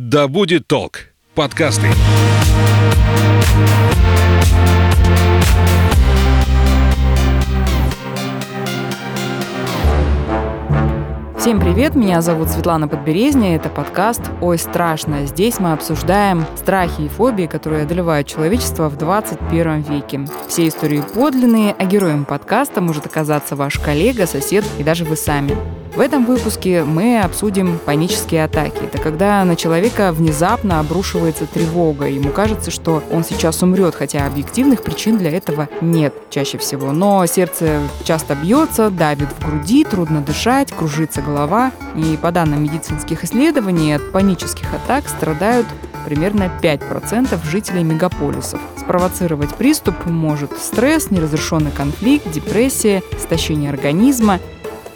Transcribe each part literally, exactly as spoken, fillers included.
Да будет толк. Подкасты. Всем привет, меня зовут Светлана Подберезня, это подкаст «Ой, страшно». Здесь мы обсуждаем страхи и фобии, которые одолевают человечество в двадцать первом веке. Все истории подлинные, а героем подкаста может оказаться ваш коллега, сосед и даже вы сами. В этом выпуске мы обсудим панические атаки. Это когда на человека внезапно обрушивается тревога. Ему кажется, что он сейчас умрет, хотя объективных причин для этого нет чаще всего. Но сердце часто бьется, давит в груди, трудно дышать, кружится голова. И по данным медицинских исследований, от панических атак страдают примерно пять процентов жителей мегаполисов. Спровоцировать приступ может стресс, неразрешенный конфликт, депрессия, истощение организма.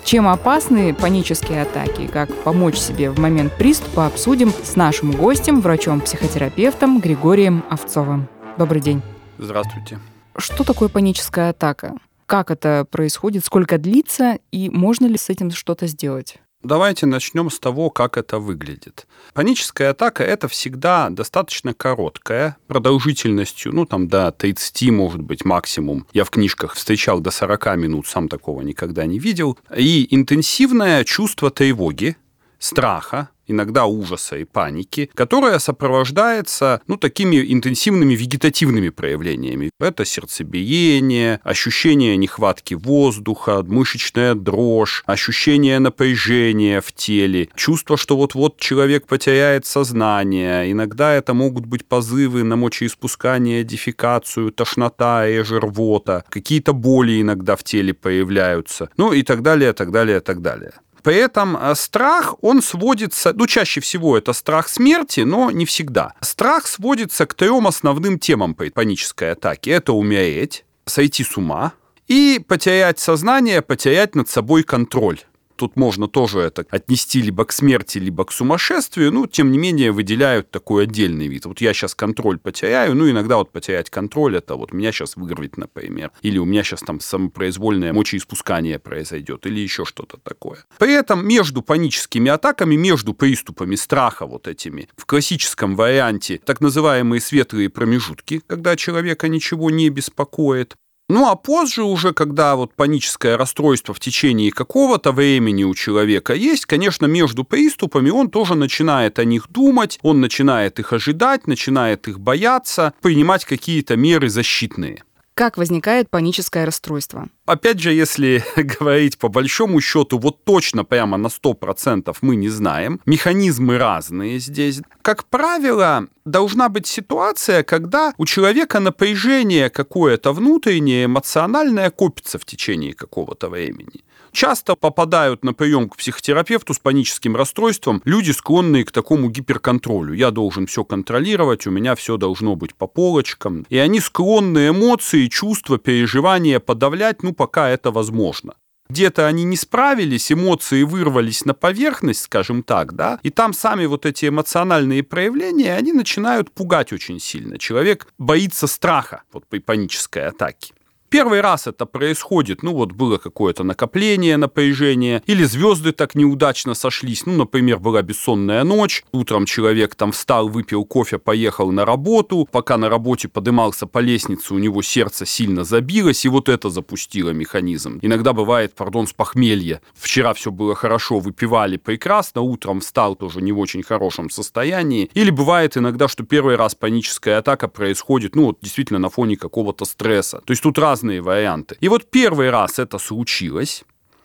Чем опасны панические атаки? Как помочь себе в момент приступа, обсудим с нашим гостем, врачом-психотерапевтом Григорием Овцовым. Добрый день. Здравствуйте. Что такое паническая атака? Как это происходит? Сколько длится? И можно ли с этим что-то сделать? Давайте начнем с того, как это выглядит. Паническая атака – это всегда достаточно короткая, продолжительностью, ну, там, до тридцати, может быть, максимум. Я в книжках встречал до сорока минут, сам такого никогда не видел. И интенсивное чувство тревоги, страха, иногда ужаса и паники, которая сопровождается, ну, такими интенсивными вегетативными проявлениями. Это сердцебиение, ощущение нехватки воздуха, мышечная дрожь, ощущение напряжения в теле, чувство, что вот-вот человек потеряет сознание. Иногда это могут быть позывы на мочеиспускание, дефекацию, тошнота, реже рвота, какие-то боли иногда в теле появляются, ну и так далее, так далее, так далее. При этом страх, он сводится... Ну, чаще всего это страх смерти, но не всегда. Страх сводится к трем основным темам при панической атаке. Это умереть, сойти с ума и потерять сознание, потерять над собой контроль. Тут можно тоже это отнести либо к смерти, либо к сумасшествию, но, тем не менее, выделяют такой отдельный вид. Вот я сейчас контроль потеряю, ну, иногда вот потерять контроль, это вот меня сейчас вырвет, например, или у меня сейчас там самопроизвольное мочеиспускание произойдет, или еще что-то такое. При этом между паническими атаками, между приступами страха вот этими, в классическом варианте так называемые светлые промежутки, когда человека ничего не беспокоит. Ну, а позже уже, когда вот паническое расстройство в течение какого-то времени у человека есть, конечно, между приступами он тоже начинает о них думать, он начинает их ожидать, начинает их бояться, принимать какие-то меры защитные. Как возникает паническое расстройство? Опять же, если говорить по большому счету, вот точно прямо на сто процентов мы не знаем. Механизмы разные здесь. Как правило, должна быть ситуация, когда у человека напряжение какое-то внутреннее, эмоциональное копится в течение какого-то времени. Часто попадают на прием к психотерапевту с паническим расстройством люди, склонные к такому гиперконтролю. Я должен все контролировать, у меня все должно быть по полочкам. И они склонны эмоции, чувства, переживания подавлять, ну, пока это возможно. Где-то они не справились, эмоции вырвались на поверхность, скажем так, да, и там сами вот эти эмоциональные проявления, они начинают пугать очень сильно. Человек боится страха вот при панической атаке. Первый раз это происходит, ну вот было какое-то накопление, напряжение, или звезды так неудачно сошлись, ну, например, была бессонная ночь, утром человек там встал, выпил кофе, поехал на работу, пока на работе подымался по лестнице, у него сердце сильно забилось, и вот это запустило механизм. Иногда бывает, пардон, с похмелья. Вчера все было хорошо, выпивали прекрасно, утром встал тоже не в очень хорошем состоянии, или бывает иногда, что первый раз паническая атака происходит, ну вот действительно на фоне какого-то стресса. То есть тут раз варианты. И вот первый раз это случилось,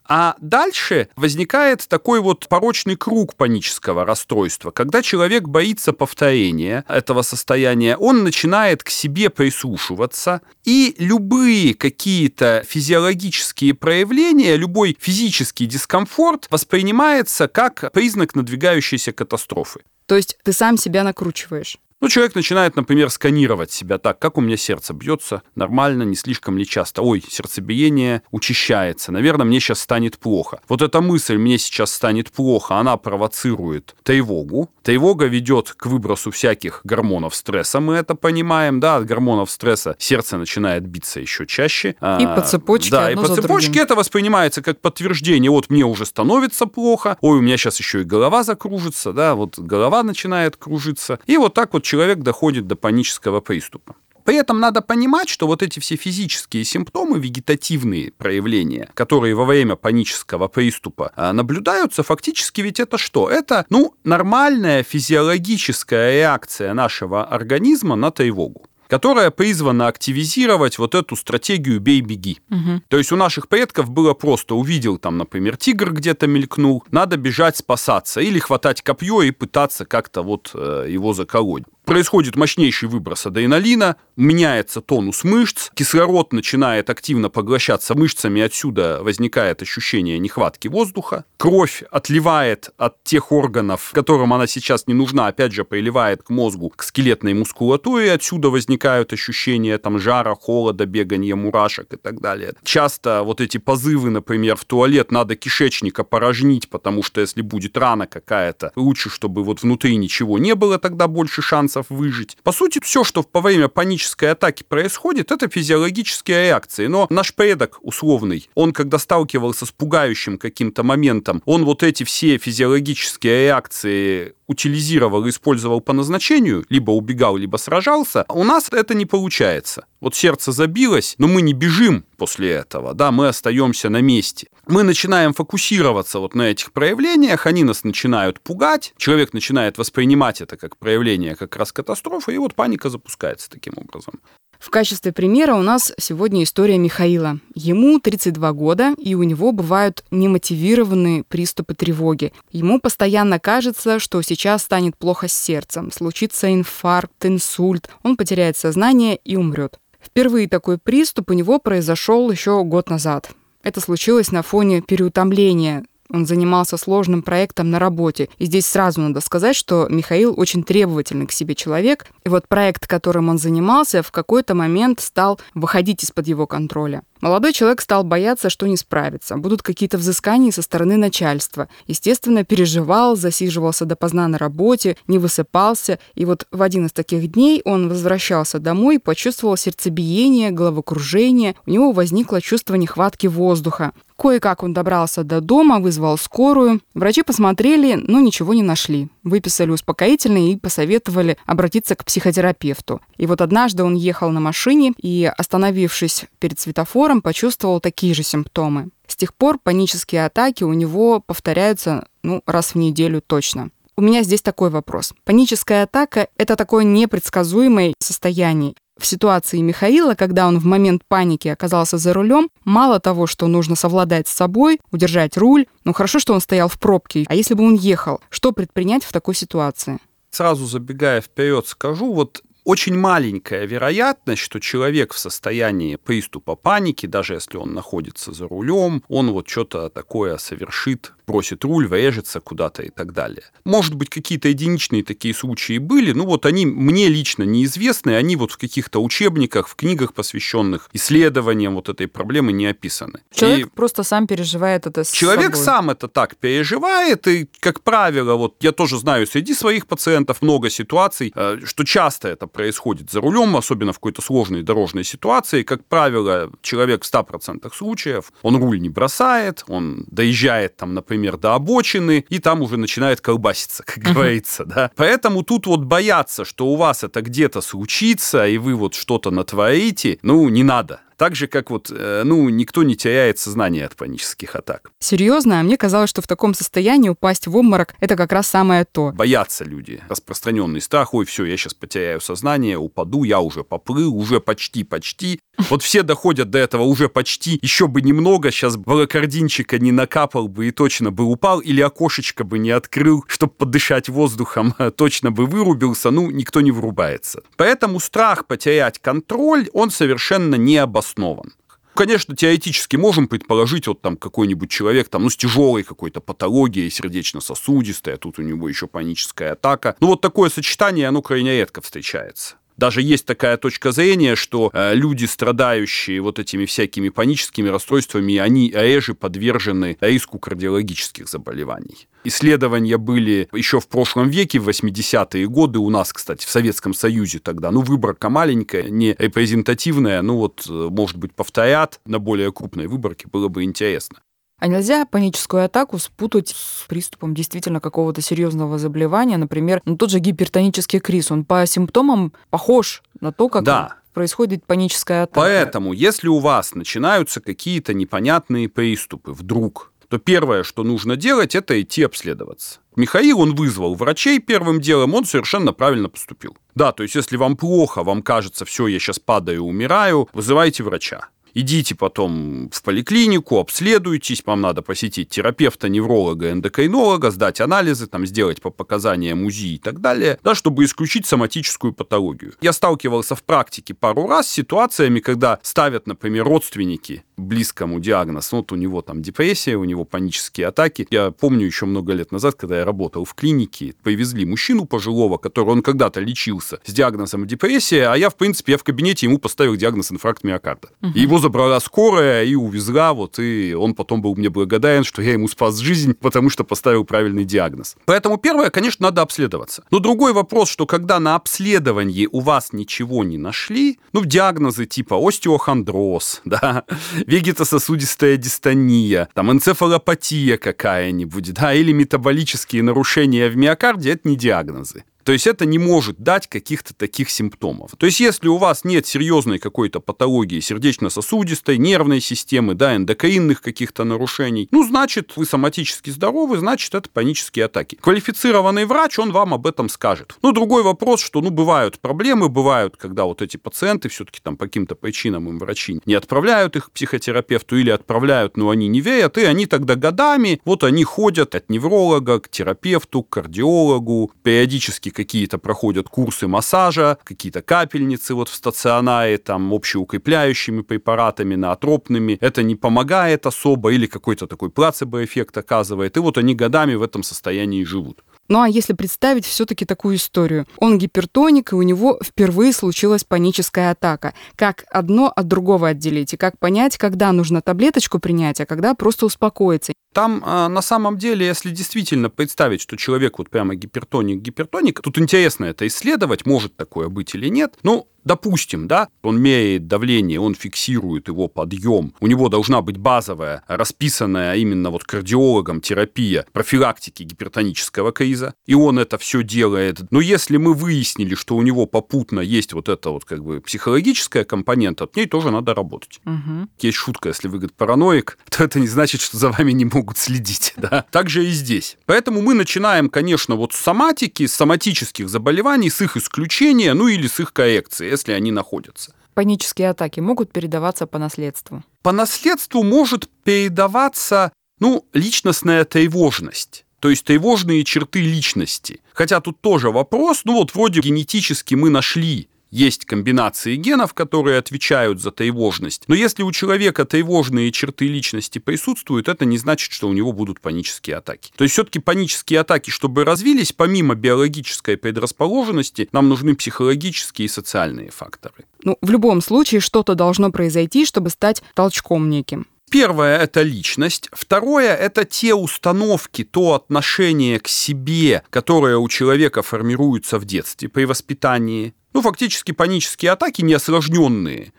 а дальше возникает такой вот порочный круг панического расстройства, когда человек боится повторения этого состояния, он начинает к себе прислушиваться, и любые какие-то физиологические проявления, любой физический дискомфорт воспринимается как признак надвигающейся катастрофы. То есть ты сам себя накручиваешь? Ну, человек начинает, например, сканировать себя так, как у меня сердце бьется, нормально, не слишком ли часто. Ой, сердцебиение учащается, наверное, мне сейчас станет плохо. Вот эта мысль «мне сейчас станет плохо», она провоцирует тревогу. Тревога ведет к выбросу всяких гормонов стресса, мы это понимаем, да, от гормонов стресса сердце начинает биться еще чаще. И а, по цепочке. Да, и по цепочке это воспринимается как подтверждение, вот мне уже становится плохо, ой, у меня сейчас еще и голова закружится, да, вот голова начинает кружиться, и вот так вот человек доходит до панического приступа. При этом надо понимать, что вот эти все физические симптомы, вегетативные проявления, которые во время панического приступа наблюдаются, фактически ведь это что? Это, ну, нормальная физиологическая реакция нашего организма на тревогу, которая призвана активизировать вот эту стратегию «бей-беги». Угу. То есть у наших предков было просто: увидел там, например, тигр где-то мелькнул, надо бежать спасаться или хватать копье и пытаться как-то вот э, его заколоть. Происходит мощнейший выброс адреналина, меняется тонус мышц, кислород начинает активно поглощаться мышцами, отсюда возникает ощущение нехватки воздуха, кровь отливает от тех органов, которым она сейчас не нужна, опять же, приливает к мозгу, к скелетной мускулатуре, отсюда возникают ощущения там жара, холода, бегания, мурашек и так далее. Часто вот эти позывы, например, в туалет надо кишечник опорожнить, потому что если будет рана какая-то, лучше, чтобы вот внутри ничего не было, тогда больше шансов выжить. По сути, все, что во время панической атаки происходит, это физиологические реакции. Но наш предок условный, он, когда сталкивался с пугающим каким-то моментом, он вот эти все физиологические реакции утилизировал и использовал по назначению, либо убегал, либо сражался. У нас это не получается. Вот сердце забилось, но мы не бежим после этого, да, мы остаемся на месте. Мы начинаем фокусироваться вот на этих проявлениях, они нас начинают пугать, человек начинает воспринимать это как проявление как раз катастрофы, и вот паника запускается таким образом. В качестве примера у нас сегодня история Михаила. Ему тридцать два года, и у него бывают немотивированные приступы тревоги. Ему постоянно кажется, что сейчас станет плохо с сердцем, случится инфаркт, инсульт, он потеряет сознание и умрет. Впервые такой приступ у него произошел еще год назад. Это случилось на фоне переутомления. Он занимался сложным проектом на работе. И здесь сразу надо сказать, что Михаил очень требовательный к себе человек. И вот проект, которым он занимался, в какой-то момент стал выходить из-под его контроля. Молодой человек стал бояться, что не справится. Будут какие-то взыскания со стороны начальства. Естественно, переживал, засиживался допоздна на работе, не высыпался. И вот в один из таких дней он возвращался домой, почувствовал сердцебиение, головокружение. У него возникло чувство нехватки воздуха. Кое-как он добрался до дома, вызвал скорую. Врачи посмотрели, но ничего не нашли. Выписали успокоительные и посоветовали обратиться к психотерапевту. И вот однажды он ехал на машине и, остановившись перед светофором, почувствовал такие же симптомы. С тех пор панические атаки у него повторяются, ну, раз в неделю точно. У меня здесь такой вопрос. Паническая атака – это такое непредсказуемое состояние. В ситуации Михаила, когда он в момент паники оказался за рулем, мало того, что нужно совладать с собой, удержать руль, ну хорошо, что он стоял в пробке, а если бы он ехал, что предпринять в такой ситуации? Сразу забегая вперед, скажу, вот очень маленькая вероятность, что человек в состоянии приступа паники, даже если он находится за рулем, он вот что-то такое совершит, бросит руль, врежется куда-то и так далее. Может быть, какие-то единичные такие случаи были, ну вот они мне лично неизвестны, они вот в каких-то учебниках, в книгах, посвященных исследованиям вот этой проблемы, не описаны. Человек и просто сам переживает это с Человек собой. сам это так переживает, и, как правило, вот я тоже знаю среди своих пациентов много ситуаций, что часто это происходит за рулем, особенно в какой-то сложной дорожной ситуации. Как правило, человек в ста процентах случаев, он руль не бросает, он доезжает, там, например, до обочины, и там уже начинает колбаситься, как говорится. Да? Поэтому тут вот бояться, что у вас это где-то случится, и вы вот что-то натворите, ну, не надо. Так же, как вот, ну, никто не теряет сознание от панических атак. Серьезно? А мне казалось, что в таком состоянии упасть в обморок – это как раз самое то. Боятся люди. Распространенный страх. Ой, все, я сейчас потеряю сознание, упаду, я уже поплыл, уже почти-почти. Вот все доходят до этого уже почти, еще бы немного, сейчас балакардинчика не накапал бы и точно бы упал, или окошечко бы не открыл, чтобы подышать воздухом, точно бы вырубился, ну, никто не вырубается. Поэтому страх потерять контроль, он совершенно не обоснован. Конечно, теоретически можем предположить, вот там какой-нибудь человек там, ну, с тяжелой какой-то патологией сердечно-сосудистой, а тут у него еще паническая атака. Ну, вот такое сочетание, оно крайне редко встречается. Даже есть такая точка зрения, что люди, страдающие вот этими всякими паническими расстройствами, они реже подвержены риску кардиологических заболеваний. Исследования были еще в прошлом веке, в восьмидесятые годы, у нас, кстати, в Советском Союзе тогда, ну, выборка маленькая, не репрезентативная, ну, вот, может быть, повторят на более крупной выборке, было бы интересно. А нельзя паническую атаку спутать с приступом действительно какого-то серьезного заболевания, например, ну, тот же гипертонический криз, он по симптомам похож на то, как да. происходит паническая атака. Поэтому, если у вас начинаются какие-то непонятные приступы вдруг, то первое, что нужно делать, это идти обследоваться. Михаил, он вызвал врачей первым делом, он совершенно правильно поступил. Да, то есть, если вам плохо, вам кажется, все, я сейчас падаю, умираю, вызывайте врача. Идите потом в поликлинику, обследуйтесь, вам надо посетить терапевта, невролога, эндокринолога, сдать анализы, там, сделать по показаниям УЗИ и так далее, да, чтобы исключить соматическую патологию. Я сталкивался в практике пару раз с ситуациями, когда ставят, например, родственники близкому диагноз, вот у него там депрессия, у него панические атаки. Я помню еще много лет назад, когда я работал в клинике, привезли мужчину пожилого, который он когда-то лечился с диагнозом депрессия, а я, в принципе, я в кабинете ему поставил диагноз инфаркт миокарда. Угу. И его забрала скорая и увезла, вот, и он потом был мне благодарен, что я ему спас жизнь, потому что поставил правильный диагноз. Поэтому первое, конечно, надо обследоваться. Но другой вопрос, что когда на обследовании у вас ничего не нашли, ну, диагнозы типа остеохондроз, да, вегетососудистая дистония, там, энцефалопатия какая-нибудь, да, или метаболические нарушения в миокарде, это не диагнозы. То есть это не может дать каких-то таких симптомов. То есть если у вас нет серьезной какой-то патологии сердечно-сосудистой, нервной системы, да, эндокринных каких-то нарушений, ну, значит, вы соматически здоровы, значит, это панические атаки. Квалифицированный врач, он вам об этом скажет. Ну, другой вопрос, что, ну, бывают проблемы, бывают, когда вот эти пациенты все-таки там по каким-то причинам им врачи не отправляют их к психотерапевту или отправляют, но они не верят, и они тогда годами, вот они ходят от невролога к терапевту, к кардиологу, периодически какие-то проходят курсы массажа, какие-то капельницы вот в стационаре, там, общеукрепляющими препаратами, ноотропными. Это не помогает особо или какой-то такой плацебо-эффект оказывает. И вот они годами в этом состоянии живут. Ну а если представить все-таки такую историю. Он гипертоник, и у него впервые случилась паническая атака. Как одно от другого отделить? И как понять, когда нужно таблеточку принять, а когда просто успокоиться? Там, на самом деле, если действительно представить, что человек вот прямо гипертоник-гипертоник, тут интересно это исследовать, может такое быть или нет, ну, допустим, да, он меряет давление, он фиксирует его подъем, у него должна быть базовая, расписанная именно вот кардиологом терапия профилактики гипертонического криза, и он это все делает. Но если мы выяснили, что у него попутно есть вот эта вот как бы психологическая компонента, от ней тоже надо работать. Угу. Есть шутка, если вы, говорит, параноик, то это не значит, что за вами не могут следить, да. Так же и здесь. Поэтому мы начинаем, конечно, вот с соматики, с соматических заболеваний, с их исключения, ну или с их коррекции, если они находятся. Панические атаки могут передаваться по наследству? По наследству может передаваться, ну, личностная тревожность, то есть тревожные черты личности. Хотя тут тоже вопрос, ну вот вроде генетически мы нашли, есть комбинации генов, которые отвечают за тревожность. Но если у человека тревожные черты личности присутствуют, это не значит, что у него будут панические атаки. То есть все-таки панические атаки, чтобы развились, помимо биологической предрасположенности, нам нужны психологические и социальные факторы. Ну, в любом случае, что-то должно произойти, чтобы стать толчком неким. Первое – это личность. Второе – это те установки, то отношение к себе, которое у человека формируется в детстве при воспитании. Ну, фактически панические атаки неосложненные,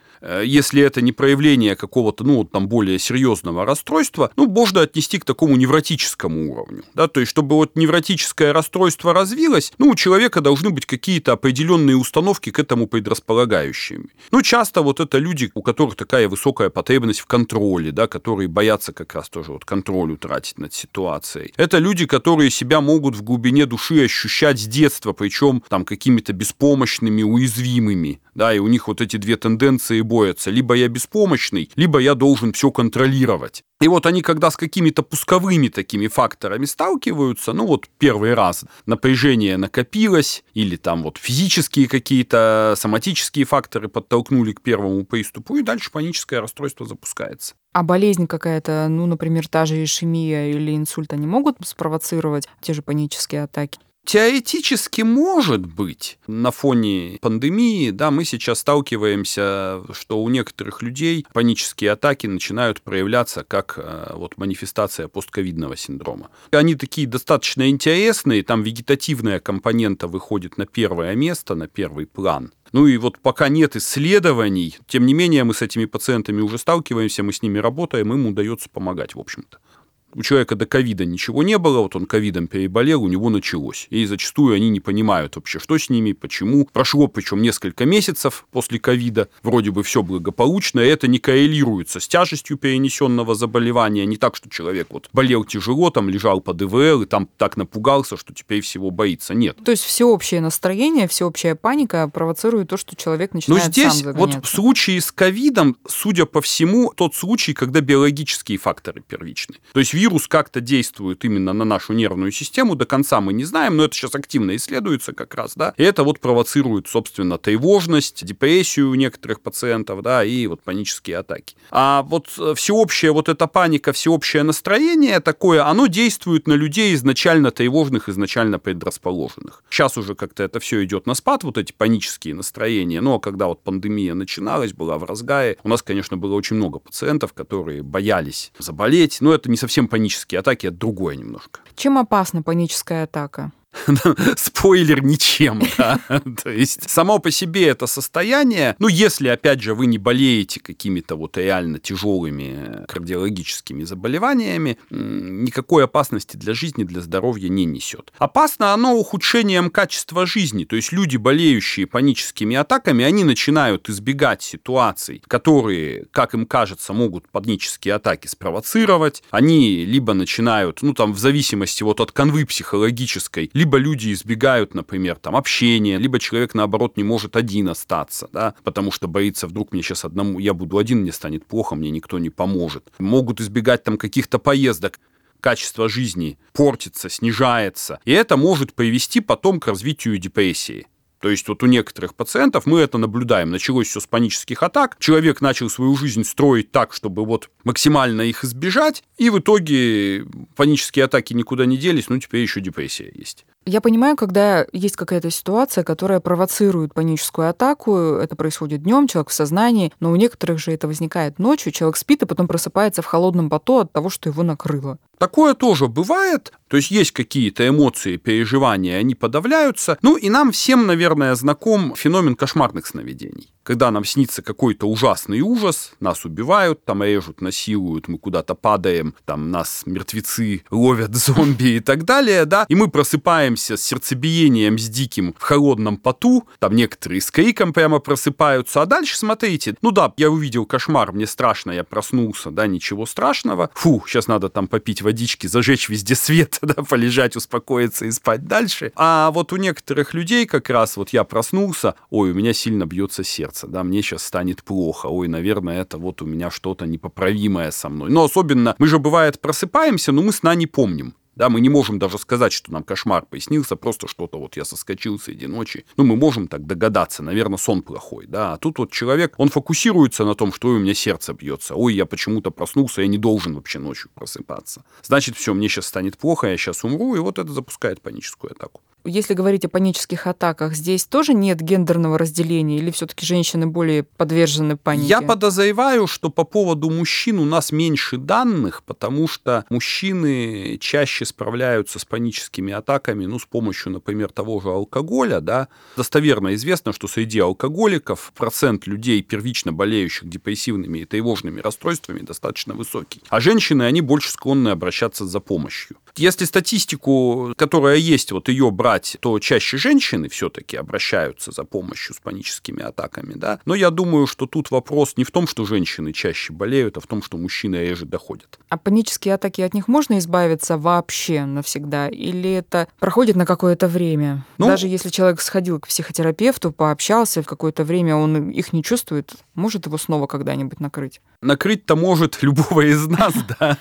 если это не проявление какого-то, ну, там, более серьезного расстройства, ну, можно отнести к такому невротическому уровню, да, то есть, чтобы вот невротическое расстройство развилось, ну, у человека должны быть какие-то определенные установки к этому предрасполагающими. Ну, часто вот это люди, у которых такая высокая потребность в контроле, да, которые боятся как раз тоже вот контроль утратить над ситуацией. Это люди, которые себя могут в глубине души ощущать с детства, причем там какими-то беспомощными, уязвимыми. да, и у них вот эти две тенденции борются. Либо я беспомощный, либо я должен все контролировать. И вот они, когда с какими-то пусковыми такими факторами сталкиваются, ну вот первый раз напряжение накопилось, или там вот физические какие-то соматические факторы подтолкнули к первому приступу, и дальше паническое расстройство запускается. А болезнь какая-то, ну, например, та же ишемия или инсульт, они могут спровоцировать те же панические атаки? Теоретически может быть. На фоне пандемии, да, мы сейчас сталкиваемся, что у некоторых людей панические атаки начинают проявляться как вот манифестация постковидного синдрома. Они такие достаточно интересные, там вегетативная компонента выходит на первое место, на первый план. Ну и вот пока нет исследований, тем не менее мы с этими пациентами уже сталкиваемся, мы с ними работаем, им удается помогать, в общем-то. У человека до ковида ничего не было, вот он ковидом переболел, у него началось. И зачастую они не понимают вообще, что с ними, почему. Прошло причем несколько месяцев после ковида, вроде бы все благополучно, и это не коррелируется с тяжестью перенесенного заболевания. Не так, что человек вот болел тяжело, там лежал под ИВЛ, и там так напугался, что теперь всего боится. Нет. То есть всеобщее настроение, всеобщая паника провоцирует то, что человек начинает сам загоняться. Но здесь вот в случае с ковидом, судя по всему, тот случай, когда биологические факторы первичны. То есть вирус как-то действует именно на нашу нервную систему, до конца мы не знаем, но это сейчас активно исследуется как раз, да, и это вот провоцирует, собственно, тревожность, депрессию у некоторых пациентов, да, и вот панические атаки. А вот всеобщая вот эта паника, всеобщее настроение такое, оно действует на людей изначально тревожных, изначально предрасположенных. Сейчас уже как-то это все идет на спад, вот эти панические настроения, но когда вот пандемия начиналась, была в разгаре, у нас, конечно, было очень много пациентов, которые боялись заболеть, но это не совсем панические атаки, это другое немножко. Чем опасна паническая атака? Спойлер, ничем, да. То есть само по себе это состояние, ну, если, опять же, вы не болеете какими-то вот реально тяжелыми кардиологическими заболеваниями, никакой опасности для жизни, для здоровья не несет. Опасно оно ухудшением качества жизни, то есть люди, болеющие паническими атаками, они начинают избегать ситуаций, которые, как им кажется, могут панические атаки спровоцировать, они либо начинают, ну, там, в зависимости вот от канвы психологической, либо люди избегают, например, там, общения, либо человек, наоборот, не может один остаться, да, потому что боится, вдруг мне сейчас одному, я буду один, мне станет плохо, мне никто не поможет. Могут избегать там каких-то поездок. Качество жизни портится, снижается, и это может привести потом к развитию депрессии. То есть вот у некоторых пациентов мы это наблюдаем. Началось все с панических атак, человек начал свою жизнь строить так, чтобы вот максимально их избежать, и в итоге панические атаки никуда не делись, ну теперь еще депрессия есть. Я понимаю, когда есть какая-то ситуация, которая провоцирует паническую атаку, это происходит днем, человек в сознании, но у некоторых же это возникает ночью, человек спит и потом просыпается в холодном поту от того, что его накрыло. Такое тоже бывает, то есть есть какие-то эмоции, переживания, они подавляются. Ну и нам всем, наверное, знаком феномен кошмарных сновидений. Когда нам снится какой-то ужасный ужас, нас убивают, там режут, насилуют, мы куда-то падаем, там нас мертвецы ловят, зомби и так далее, да, и мы просыпаемся с сердцебиением, с диким в холодном поту, там некоторые с криком прямо просыпаются, а дальше, смотрите, ну да, я увидел кошмар, мне страшно, я проснулся, да, ничего страшного, фу, сейчас надо там попить водички, зажечь везде свет, да, полежать, успокоиться и спать дальше, а вот у некоторых людей как раз вот я проснулся, ой, у меня сильно бьется сердце, да, мне сейчас станет плохо, ой, наверное, это вот у меня что-то непоправимое со мной. Но особенно, мы же, бывает, просыпаемся, но мы сна не помним. Да, мы не можем даже сказать, что нам кошмар приснился, просто что-то вот я соскочил среди ночи. Ну, мы можем так догадаться, наверное, сон плохой, да. А тут вот человек, он фокусируется на том, что у меня сердце бьется. Ой, я почему-то проснулся, я не должен вообще ночью просыпаться. Значит, все, мне сейчас станет плохо, я сейчас умру, и вот это запускает паническую атаку. Если говорить о панических атаках, здесь тоже нет гендерного разделения или все-таки женщины более подвержены панике? Я подозреваю, что по поводу мужчин у нас меньше данных, потому что мужчины чаще справляются с паническими атаками, ну, с помощью, например, того же алкоголя, да. Достоверно известно, что среди алкоголиков процент людей, первично болеющих депрессивными и тревожными расстройствами, достаточно высокий. А женщины, они больше склонны обращаться за помощью. Если статистику, которая есть, вот ее брать, то чаще женщины все-таки обращаются за помощью с паническими атаками, да. Но я думаю, что тут вопрос не в том, что женщины чаще болеют, а в том, что мужчины реже доходят. А панические атаки, от них можно избавиться вообще навсегда? Или это проходит на какое-то время? Ну, даже если человек сходил к психотерапевту, пообщался, в какое-то время он их не чувствует, может его снова когда-нибудь накрыть? Накрыть-то может любого из нас, да.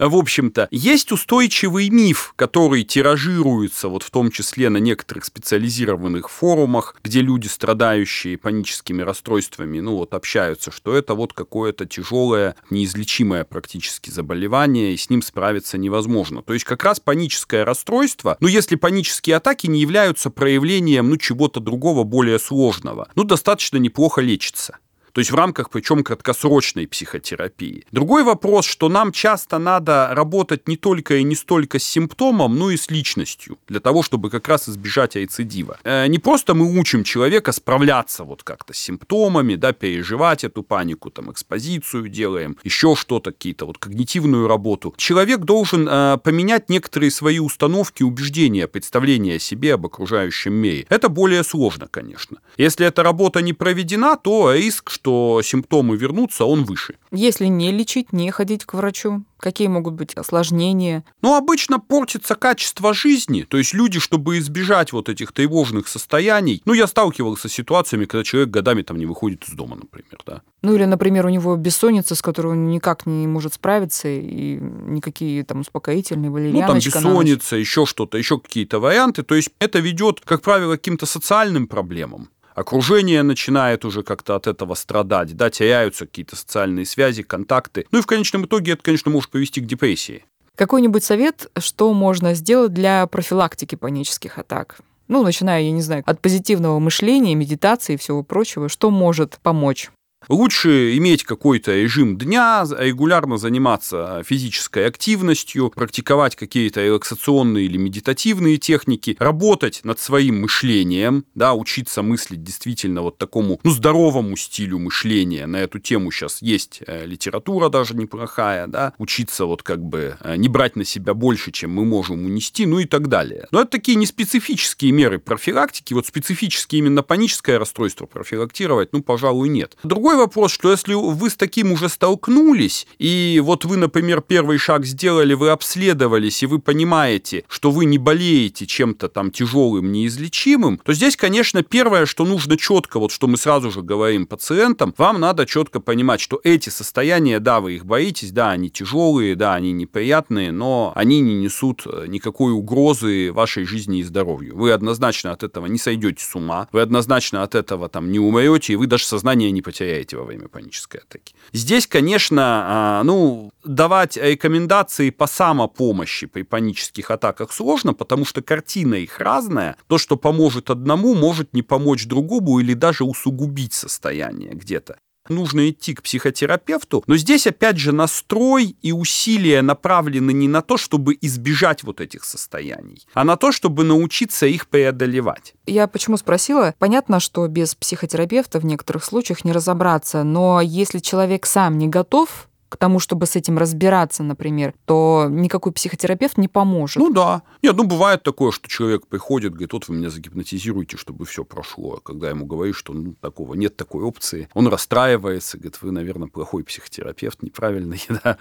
В общем-то, есть устойчивый миф, который тиражируется, вот в том числе на некоторых специализированных форумах, где люди, страдающие паническими расстройствами, ну вот общаются, что это вот какое-то тяжелое, неизлечимое практически заболевание, и с ним справиться невозможно. То есть как раз паническое расстройство, ну если панические атаки не являются проявлением, ну чего-то другого, более сложного, ну достаточно неплохо лечится. То есть в рамках, причем, краткосрочной психотерапии. Другой вопрос, что нам часто надо работать не только и не столько с симптомом, но и с личностью, для того, чтобы как раз избежать рецидива. Не просто мы учим человека справляться вот как-то с симптомами, да, переживать эту панику, там, экспозицию делаем, еще что-то, какие-то вот когнитивную работу. Человек должен э, поменять некоторые свои установки, убеждения, представления о себе, об окружающем мире. Это более сложно, конечно. Если эта работа не проведена, то риск, что что симптомы вернутся, он выше. Если не лечить, не ходить к врачу, какие могут быть осложнения? Ну, обычно портится качество жизни. То есть люди, чтобы избежать вот этих тревожных состояний... Ну, я сталкивался с ситуациями, когда человек годами там не выходит из дома, например, да. Ну, или, например, у него бессонница, с которой он никак не может справиться, и никакие там успокоительные, валерьяночка. Ну, там бессонница, еще что-то, еще какие-то варианты. То есть это ведет, как правило, к каким-то социальным проблемам. Окружение начинает уже как-то от этого страдать, да, теряются какие-то социальные связи, контакты. Ну и в конечном итоге это, конечно, может привести к депрессии. Какой-нибудь совет, что можно сделать для профилактики панических атак? Ну, начиная, я не знаю, от позитивного мышления, медитации и всего прочего, что может помочь? Лучше иметь какой-то режим дня, регулярно заниматься физической активностью, практиковать какие-то релаксационные или медитативные техники, работать над своим мышлением, да, учиться мыслить действительно вот такому, ну, здоровому стилю мышления. На эту тему сейчас есть литература даже неплохая, да, учиться вот как бы не брать на себя больше, чем мы можем унести, ну и так далее. Но это такие неспецифические меры профилактики, вот специфически именно паническое расстройство профилактировать, ну, пожалуй, нет. Другой вопрос, что если вы с таким уже столкнулись, и вот вы, например, первый шаг сделали, вы обследовались, и вы понимаете, что вы не болеете чем-то там тяжелым, неизлечимым, то здесь, конечно, первое, что нужно четко, вот что мы сразу же говорим пациентам, вам надо четко понимать, что эти состояния, да, вы их боитесь, да, они тяжелые, да, они неприятные, но они не несут никакой угрозы вашей жизни и здоровью. Вы однозначно от этого не сойдете с ума, вы однозначно от этого там не умрете, и вы даже сознание не потеряете во время панической атаки. Здесь, конечно, ну, давать рекомендации по самопомощи при панических атаках сложно, потому что картина их разная. То, что поможет одному, может не помочь другому или даже усугубить состояние где-то. Нужно идти к психотерапевту, но здесь, опять же, настрой и усилия направлены не на то, чтобы избежать вот этих состояний, а на то, чтобы научиться их преодолевать. Я почему спросила? Понятно, что без психотерапевта в некоторых случаях не разобраться, но если человек сам не готов к тому, чтобы с этим разбираться, например, то никакой психотерапевт не поможет. Ну да. Нет, ну бывает такое, что человек приходит, говорит, вот вы меня загипнотизируете, чтобы все прошло. Когда ему говоришь, что ну, такого нет, такой опции, он расстраивается, говорит, вы, наверное, плохой психотерапевт, неправильный. Да?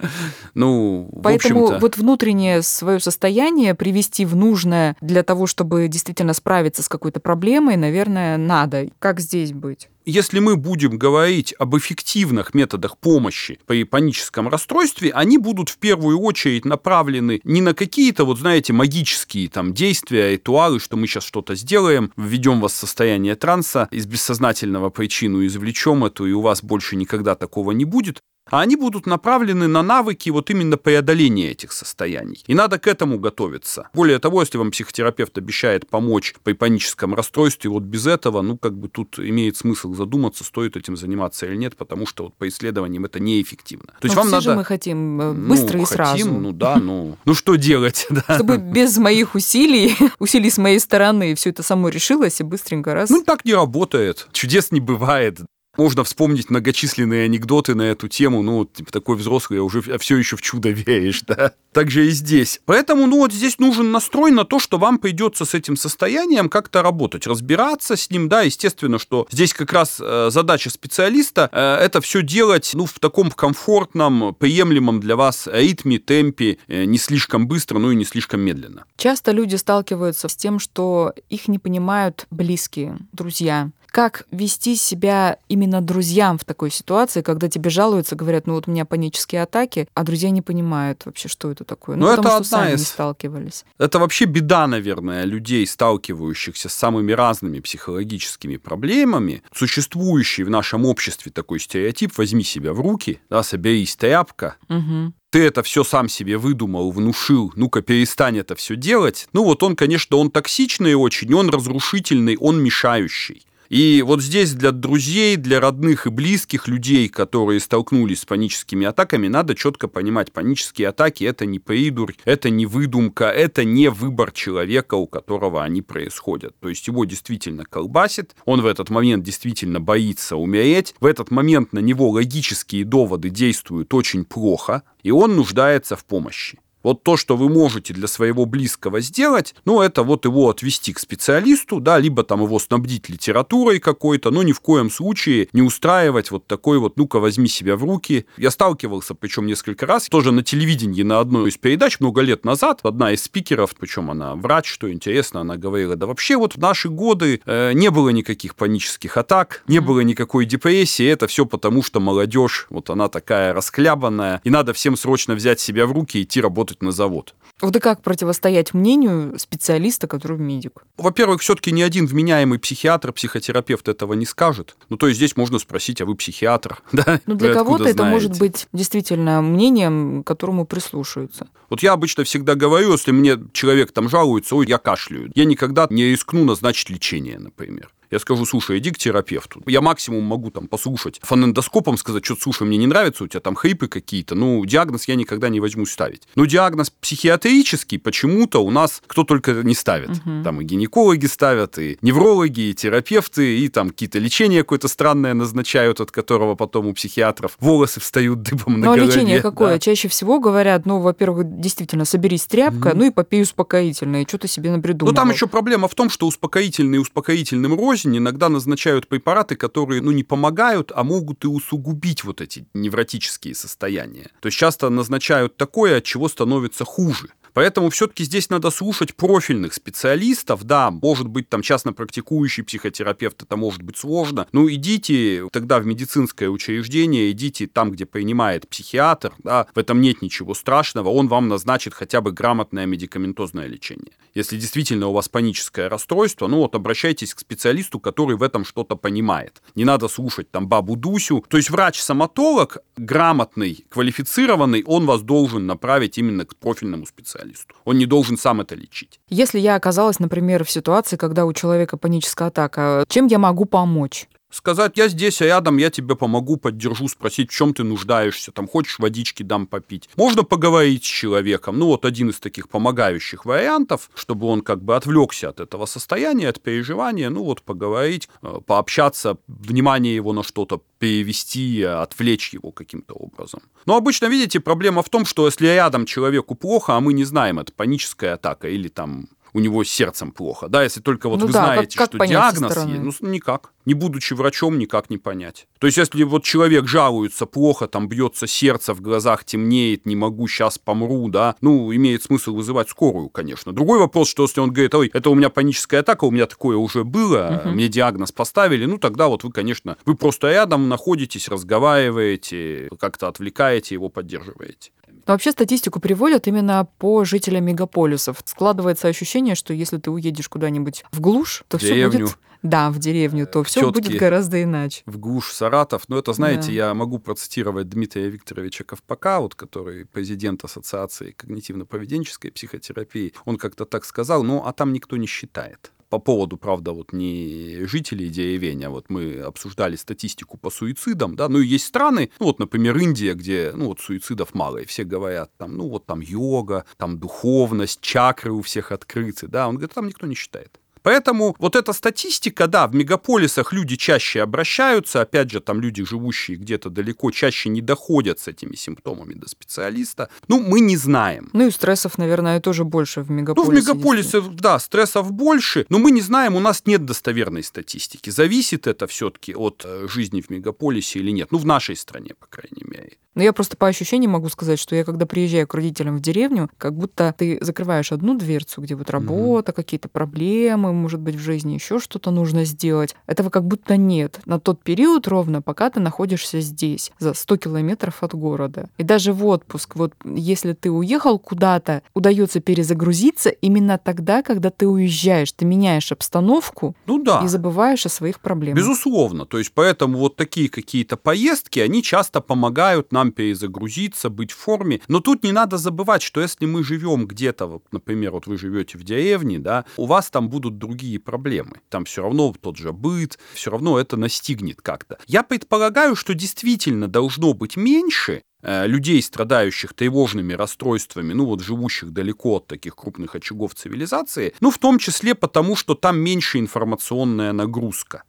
Ну, Поэтому в общем-то... вот внутреннее свое состояние привести в нужное для того, чтобы действительно справиться с какой-то проблемой, наверное, надо. Как здесь быть? Если мы будем говорить об эффективных методах помощи при паническом расстройстве, они будут в первую очередь направлены не на какие-то, вот знаете, магические там действия, ритуалы, что мы сейчас что-то сделаем, введем вас в состояние транса, из бессознательного причину извлечем эту, и у вас больше никогда такого не будет. А они будут направлены на навыки вот именно преодоления этих состояний. И надо к этому готовиться. Более того, если вам психотерапевт обещает помочь при паническом расстройстве, вот без этого, ну, как бы тут имеет смысл задуматься, стоит этим заниматься или нет, потому что вот по исследованиям это неэффективно. То есть вам надо... Все же мы хотим быстро ну, и хотим, сразу. Ну, да, ну, ну, что делать? Да. Чтобы без моих усилий, усилий с моей стороны, все это само решилось и быстренько раз... Ну, так не работает. Чудес не бывает. Можно вспомнить многочисленные анекдоты на эту тему, ну, типа, такой взрослый, а уже а все еще в чудо веришь, да? Так же и здесь. Поэтому, ну, вот здесь нужен настрой на то, что вам придется с этим состоянием как-то работать, разбираться с ним, да, естественно, что здесь как раз задача специалиста э, это все делать, ну, в таком комфортном, приемлемом для вас ритме, темпе, э, не слишком быстро, ну, и не слишком медленно. Часто люди сталкиваются с тем, что их не понимают близкие, друзья. Как вести себя именно друзьям в такой ситуации, когда тебе жалуются, говорят, ну вот у меня панические атаки, а друзья не понимают вообще, что это такое. Ну, ну потому это что сами из... не сталкивались. Это вообще беда, наверное, людей, сталкивающихся с самыми разными психологическими проблемами. Существующий в нашем обществе такой стереотип «возьми себя в руки», да, «соберись, тряпка». Угу. Ты это все сам себе выдумал, внушил, ну-ка перестань это все делать. Ну вот он, конечно, он токсичный очень, он разрушительный, он мешающий. И вот здесь для друзей, для родных и близких людей, которые столкнулись с паническими атаками, надо четко понимать, панические атаки – это не придурь, это не выдумка, это не выбор человека, у которого они происходят. То есть его действительно колбасит, он в этот момент действительно боится умереть, в этот момент на него логические доводы действуют очень плохо, и он нуждается в помощи. Вот то, что вы можете для своего близкого сделать, ну, это вот его отвести к специалисту, да, либо там его снабдить литературой какой-то, но ни в коем случае не устраивать вот такой вот, ну-ка, возьми себя в руки. Я сталкивался, причем несколько раз, тоже на телевидении на одной из передач много лет назад, одна из спикеров, причем она врач, что интересно, она говорила, да вообще вот в наши годы э, не было никаких панических атак, не было никакой депрессии, это все потому, что молодежь, вот она такая расхлябанная, и надо всем срочно взять себя в руки и идти работать на завод. Вот и как противостоять мнению специалиста, который медик? Во-первых, все-таки ни один вменяемый психиатр, психотерапевт этого не скажет. Ну, то есть здесь можно спросить, а вы психиатр? Да? Ну, для кого-то это может быть действительно мнением, к которому прислушаются. Вот я обычно всегда говорю, если мне человек там жалуется, ой, я кашляю, я никогда не рискну назначить лечение, например. Я скажу, слушай, иди к терапевту. Я максимум могу там послушать фонендоскопом, сказать, что-то, слушай, мне не нравится, у тебя там хрипы какие-то. Ну, диагноз я никогда не возьмусь ставить. Но диагноз психиатрический почему-то у нас кто только не ставит. Угу. Там и гинекологи ставят, и неврологи, и терапевты, и там какие-то лечения какое-то странное назначают, от которого потом у психиатров волосы встают дыбом на голове. Ну, а лечение какое? Да. Чаще всего говорят, ну, во-первых, действительно, соберись тряпка, угу. ну и попей успокоительное, и что-то себе напридумывал. Ну, там еще проблема в том, что успокоительные успокоительным рознь иногда назначают препараты, которые, ну, не помогают, а могут и усугубить вот эти невротические состояния. То есть часто назначают такое, от чего становится хуже. Поэтому все-таки здесь надо слушать профильных специалистов. Да, может быть, там частно практикующий психотерапевт, это может быть сложно. Но идите тогда в медицинское учреждение, идите там, где принимает психиатр. Да, в этом нет ничего страшного. Он вам назначит хотя бы грамотное медикаментозное лечение. Если действительно у вас паническое расстройство, ну вот обращайтесь к специалисту, который в этом что-то понимает. Не надо слушать там бабу Дусю. То есть врач-соматолог грамотный, квалифицированный, он вас должен направить именно к профильному специалисту. Он не должен сам это лечить. Если я оказалась, например, в ситуации, когда у человека паническая атака, чем я могу помочь? Сказать, я здесь, а рядом, я тебе помогу, поддержу, спросить, в чем ты нуждаешься, там, хочешь водички дам попить. Можно поговорить с человеком, ну, вот один из таких помогающих вариантов, чтобы он как бы отвлекся от этого состояния, от переживания, ну, вот поговорить, пообщаться, внимание его на что-то перевести, отвлечь его каким-то образом. Но обычно, видите, проблема в том, что если рядом человеку плохо, а мы не знаем, это паническая атака или там... у него с сердцем плохо, да, если только вот ну вы да, знаете, как, как что диагноз есть, ну, никак, не будучи врачом, никак не понять. То есть, если вот человек жалуется плохо, там, бьется сердце, в глазах темнеет, не могу, сейчас помру, да, ну, имеет смысл вызывать скорую, конечно. Другой вопрос, что если он говорит, ой, это у меня паническая атака, у меня такое уже было, угу. мне диагноз поставили, ну, тогда вот вы, конечно, вы просто рядом находитесь, разговариваете, как-то отвлекаете его, поддерживаете. Но вообще статистику приводят именно по жителям мегаполисов. Складывается ощущение, что если ты уедешь куда-нибудь в глушь, то все будет... Да, в деревню, то все будет гораздо иначе. В глушь, Саратов. Но это, знаете, да. я могу процитировать Дмитрия Викторовича Ковпака, вот, который президент Ассоциации когнитивно-поведенческой психотерапии. Он как-то так сказал, ну, а там никто не считает. По поводу, правда, вот не жителей деревень, а вот мы обсуждали статистику по суицидам, да, ну и есть страны, ну вот, например, Индия, где, ну вот, суицидов мало, и все говорят, там, ну вот, там йога, там духовность, чакры у всех открыты, да, он говорит, там никто не считает. Поэтому вот эта статистика, да, в мегаполисах люди чаще обращаются, опять же, там люди, живущие где-то далеко, чаще не доходят с этими симптомами до специалиста. Ну, мы не знаем. Ну и стрессов, наверное, тоже больше в мегаполисе. Ну, в мегаполисе, да, стрессов больше, но мы не знаем, у нас нет достоверной статистики. Зависит это все-таки от жизни в мегаполисе или нет. Ну, в нашей стране, по крайней мере. Но я просто по ощущениям могу сказать, что я, когда приезжаю к родителям в деревню, как будто ты закрываешь одну дверцу, где вот работа, угу. какие-то проблемы, может быть, в жизни еще что-то нужно сделать. Этого как будто нет. На тот период ровно, пока ты находишься здесь, за сто километров от города. И даже в отпуск, вот если ты уехал куда-то, удается перезагрузиться именно тогда, когда ты уезжаешь, ты меняешь обстановку ну да. и забываешь о своих проблемах. Безусловно. То есть поэтому вот такие какие-то поездки, они часто помогают нам перезагрузиться, быть в форме. Но тут не надо забывать, что если мы живем где-то, вот, например, вот вы живете в деревне, да, у вас там будут другие проблемы. Там все равно тот же быт, все равно это настигнет как-то. Я предполагаю, что действительно должно быть меньше людей, страдающих тревожными расстройствами, ну вот живущих далеко от таких крупных очагов цивилизации, ну в том числе потому, что там меньше информационная нагрузка.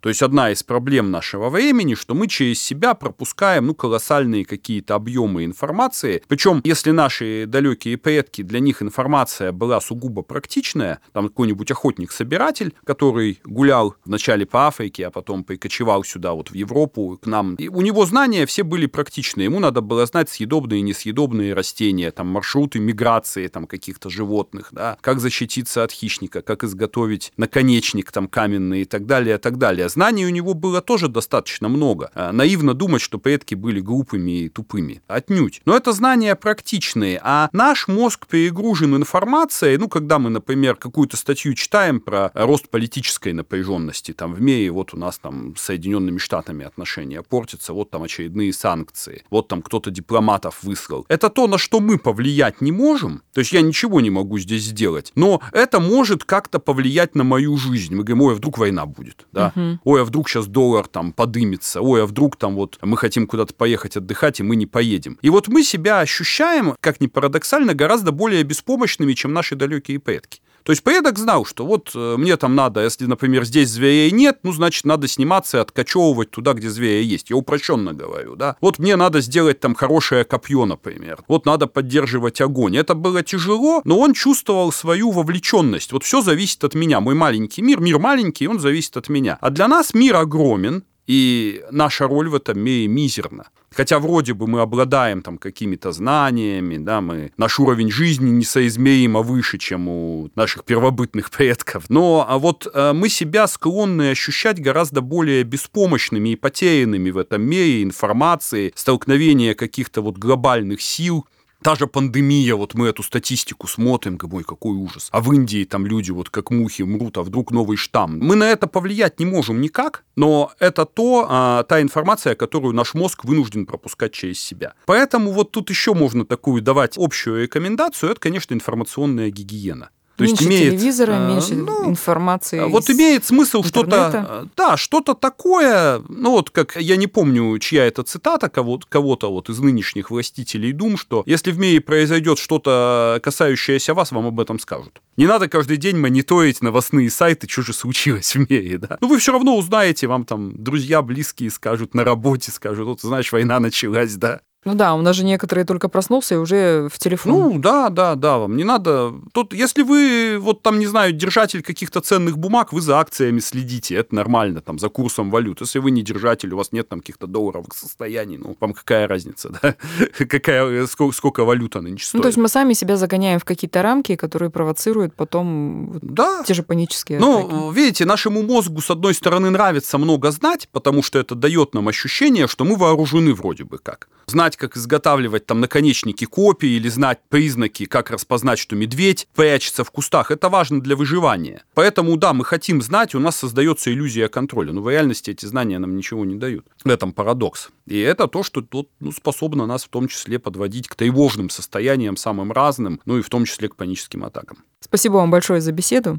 То есть одна из проблем нашего времени, что мы через себя пропускаем ну, колоссальные какие-то объемы информации. Причем, если наши далекие предки, для них информация была сугубо практичная, там какой-нибудь охотник-собиратель, который гулял вначале по Африке, а потом прикочевал сюда, вот в Европу, к нам. И у него знания все были практичные. Ему надо было знать съедобные и несъедобные растения, там, маршруты миграции там, каких-то животных, да, как защититься от хищника, как изготовить наконечник там, каменный и так далее, и так далее. Знаний у него было тоже достаточно много. Наивно думать, что предки были глупыми и тупыми. Отнюдь. Но это знания практичные, а наш мозг перегружен информацией. Ну, когда мы, например, какую-то статью читаем про рост политической напряженности там в мире, вот у нас там с Соединенными Штатами отношения портятся, вот там очередные санкции, вот там кто-то дипломатов выслал. Это то, на что мы повлиять не можем. То есть я ничего не могу здесь сделать, но это может как-то повлиять на мою жизнь. Мы говорим, ой, а вдруг война будет, да? Угу. Ой, а вдруг сейчас доллар там подымется, ой, а вдруг там вот мы хотим куда-то поехать отдыхать, и мы не поедем. И вот мы себя ощущаем, как ни парадоксально, гораздо более беспомощными, чем наши далекие предки. То есть предок знал, что вот э, мне там надо, если, например, здесь зверей нет, ну, значит, надо сниматься и откачевывать туда, где зверя есть. Я упрощенно говорю, да. Вот мне надо сделать там хорошее копье, например. Вот надо поддерживать огонь. Это было тяжело, но он чувствовал свою вовлеченность. Вот все зависит от меня. Мой маленький мир, мир маленький, он зависит от меня. А для нас мир огромен, и наша роль в этом мире мизерна. Хотя вроде бы мы обладаем там какими-то знаниями, да, мы, наш уровень жизни несоизмеримо выше, чем у наших первобытных предков. Но а вот э, мы себя склонны ощущать гораздо более беспомощными и потерянными в этом мире информации, столкновения каких-то вот глобальных сил. Та же пандемия, вот мы эту статистику смотрим, ой, какой ужас. А в Индии там люди вот как мухи мрут, а вдруг новый штамм. Мы на это повлиять не можем никак, но это то, а, та информация, которую наш мозг вынужден пропускать через себя. Поэтому вот тут еще можно такую давать общую рекомендацию, это, конечно, информационная гигиена. То меньше есть имеет, телевизора, э, меньше ну, информации. Вот имеет смысл интернета. Что-то, да, что-то такое, ну вот как, я не помню, чья это цитата, кого-то, кого-то вот из нынешних властителей дум, что если в мире произойдет что-то, касающееся вас, вам об этом скажут. Не надо каждый день мониторить новостные сайты, что же случилось в мире, да. Ну вы все равно узнаете, вам там друзья, близкие скажут, на работе скажут, вот знаешь, война началась, да. Ну да, у нас же некоторые только проснулся и уже в телефон. Ну да, да, да, вам не надо. Тут, если вы, вот там, не знаю, держатель каких-то ценных бумаг, вы за акциями следите, это нормально, там, за курсом валют. Если вы не держатель, у вас нет там каких-то долларовых состояний, ну, вам какая разница, да? Какая, сколько, сколько валюта нынче стоит? Ну, то есть мы сами себя загоняем в какие-то рамки, которые провоцируют потом да. те же панические атаки. Ну, видите, нашему мозгу, с одной стороны, нравится много знать, потому что это дает нам ощущение, что мы вооружены вроде бы как. Знать, как изготавливать там наконечники копий или знать признаки, как распознать, что медведь прячется в кустах, это важно для выживания. Поэтому, да, мы хотим знать, у нас создается иллюзия контроля. Но в реальности эти знания нам ничего не дают. В этом парадокс. И это то, что тут, ну, способно нас в том числе подводить к тревожным состояниям, самым разным, ну и в том числе к паническим атакам. Спасибо вам большое за беседу.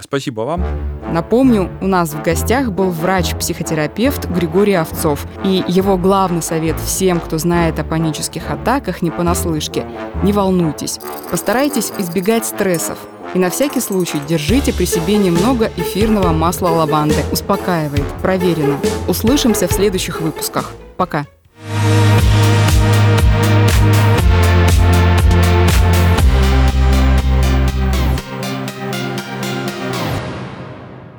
Спасибо вам. Напомню, у нас в гостях был врач-психотерапевт Григорий Овцов. И его главный совет всем, кто знает о панических атаках не понаслышке – не волнуйтесь. Постарайтесь избегать стрессов. И на всякий случай держите при себе немного эфирного масла лаванды. Успокаивает. Проверено. Услышимся в следующих выпусках. Пока.